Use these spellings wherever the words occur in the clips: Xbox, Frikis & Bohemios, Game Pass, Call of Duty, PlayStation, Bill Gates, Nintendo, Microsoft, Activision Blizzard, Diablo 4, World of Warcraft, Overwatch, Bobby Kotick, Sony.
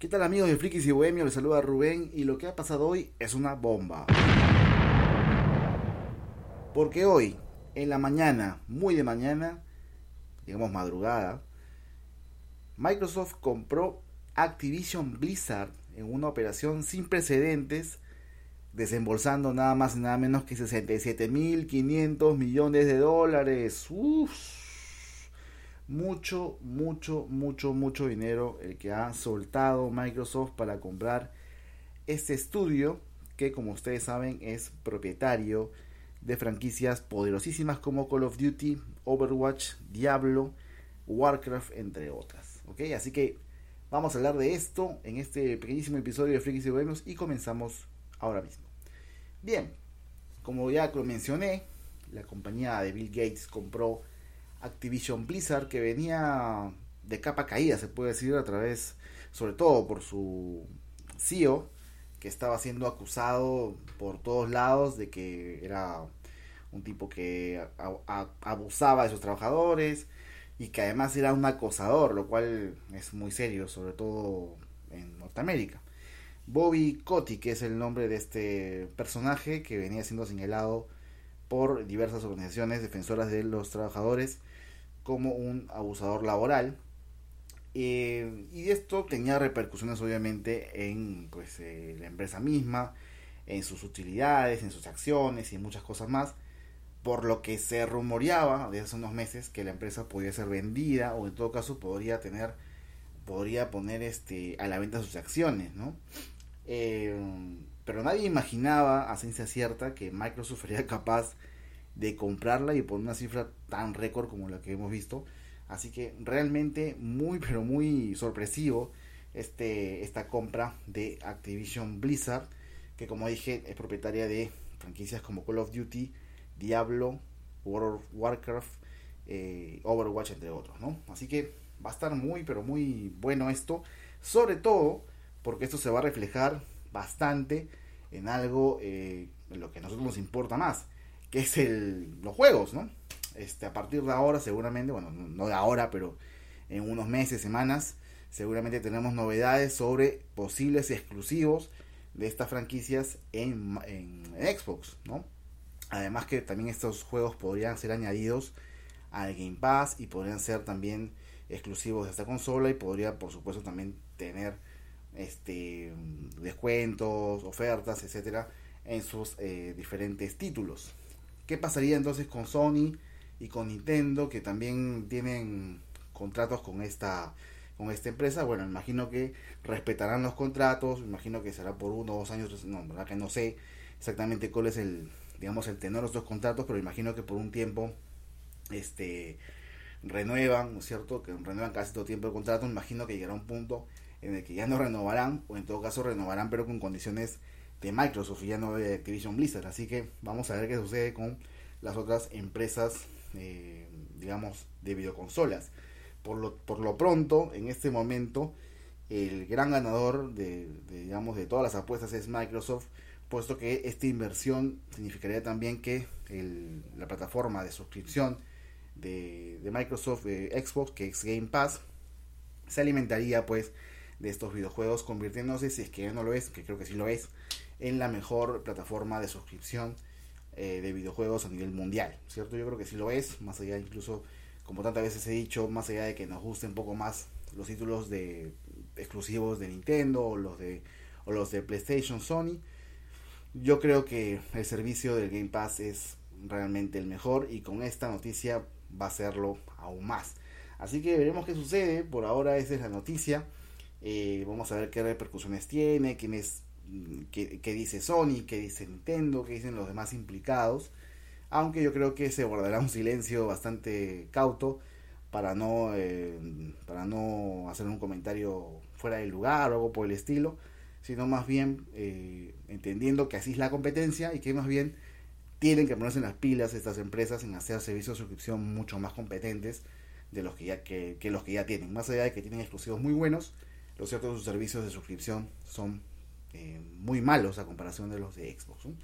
¿Qué tal amigos de Frikis y Bohemios? Les saluda Rubén y lo que ha pasado hoy es una bomba. Porque hoy, en la mañana, muy de mañana, digamos madrugada, Microsoft compró Activision Blizzard en una operación sin precedentes, desembolsando nada más y nada menos que $67.500 millones. ¡Uff! Mucho dinero el que ha soltado Microsoft para comprar este estudio que, como ustedes saben, es propietario de franquicias poderosísimas como Call of Duty, Overwatch, Diablo, Warcraft, entre otras. ¿Ok? Así que vamos a hablar de esto en este pequeñísimo episodio de Frikis y Bohemios y comenzamos ahora mismo. Bien, como ya lo mencioné, la compañía de Bill Gates compró Activision Blizzard, que venía de capa caída, se puede decir, a través, sobre todo por su CEO, que estaba siendo acusado por todos lados de que era un tipo que abusaba de sus trabajadores y que además era un acosador, lo cual es muy serio, sobre todo en Norteamérica. Bobby Kotick, que es el nombre de este personaje que venía siendo señalado por diversas organizaciones defensoras de los trabajadores como un abusador laboral, y esto tenía repercusiones obviamente en la empresa misma, en sus utilidades, en sus acciones y muchas cosas más, por lo que se rumoreaba desde hace unos meses que la empresa podía ser vendida o en todo caso podría poner a la venta sus acciones, ¿no? Pero nadie imaginaba a ciencia cierta que Microsoft sería capaz de comprarla y por una cifra tan récord como la que hemos visto. Así que realmente muy sorpresivo esta compra de Activision Blizzard, que como dije es propietaria de franquicias como Call of Duty, Diablo, World of Warcraft, Overwatch, entre otros, ¿no? Así que va a estar muy bueno esto, sobre todo porque esto se va a reflejar bastante en algo en lo que a nosotros nos importa más, que es los juegos, ¿no? A partir de ahora seguramente, bueno, no de ahora, pero en unos meses, semanas, seguramente tenemos novedades sobre posibles exclusivos de estas franquicias en Xbox, ¿no? Además que también estos juegos podrían ser añadidos al Game Pass y podrían ser también exclusivos de esta consola y podría, por supuesto, también tener descuentos, ofertas, etcétera, en sus diferentes títulos. ¿Qué pasaría entonces con Sony y con Nintendo, que también tienen contratos con esta empresa? Bueno, imagino que respetarán los contratos, imagino que será por 1 o 2 años, no, verdad que no sé exactamente cuál es el tenor de estos contratos, pero imagino que por un tiempo renuevan, ¿no es cierto? Que renuevan casi todo tiempo el contrato. Imagino que llegará un punto en el que ya no renovarán, o en todo caso renovarán pero con condiciones de Microsoft y ya no de Activision Blizzard. Así que vamos a ver qué sucede con las otras empresas de videoconsolas. Por lo pronto, en este momento, el gran ganador de todas las apuestas es Microsoft, puesto que esta inversión significaría también que la plataforma de suscripción de Microsoft, de Xbox, que es Game Pass, se alimentaría pues de estos videojuegos, convirtiéndose, si es que no lo es, que creo que sí lo es, en la mejor plataforma de suscripción de videojuegos a nivel mundial, ¿cierto? Yo creo que sí lo es, más allá, incluso, como tantas veces he dicho, más allá de que nos gusten un poco más los títulos exclusivos de Nintendo o los de PlayStation, Sony, yo creo que el servicio del Game Pass es realmente el mejor, y con esta noticia va a serlo aún más. Así que veremos qué sucede. Por ahora esa es la noticia. Vamos a ver qué repercusiones tiene, qué dice Sony, qué dice Nintendo, qué dicen los demás implicados, aunque yo creo que se guardará un silencio bastante cauto para no hacer un comentario fuera de lugar o algo por el estilo, sino más bien entendiendo que así es la competencia y que más bien tienen que ponerse en las pilas estas empresas en hacer servicios de suscripción mucho más competentes de los que los que ya tienen. Más allá de que tienen exclusivos muy buenos, lo cierto es que sus servicios de suscripción son muy malos a comparación de los de Xbox, ¿no?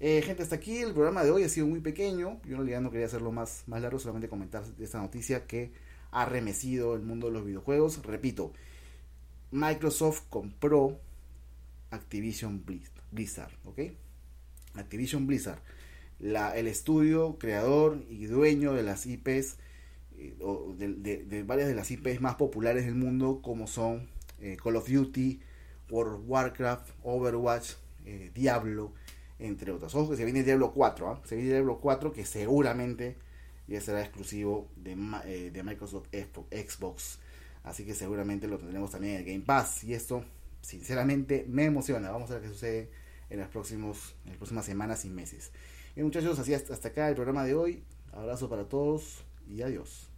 Gente, hasta aquí el programa de hoy. Ha sido muy pequeño, yo en realidad no quería hacerlo más largo, solamente comentar esta noticia que ha remecido el mundo de los videojuegos. Repito, Microsoft compró Activision Blizzard, ¿ok? Activision Blizzard, el estudio, creador y dueño de las IPs, o de varias de las IPs más populares del mundo, como son Call of Duty, World of Warcraft, Overwatch, Diablo, entre otras. Ojo que se viene Diablo 4, ¿eh? Se viene Diablo 4, que seguramente ya será exclusivo de Microsoft Xbox. Así que seguramente lo tendremos también en el Game Pass. Y esto, sinceramente, me emociona. Vamos a ver qué sucede en las próximas semanas y meses. Bien, muchachos, así hasta acá el programa de hoy. Abrazo para todos y adiós.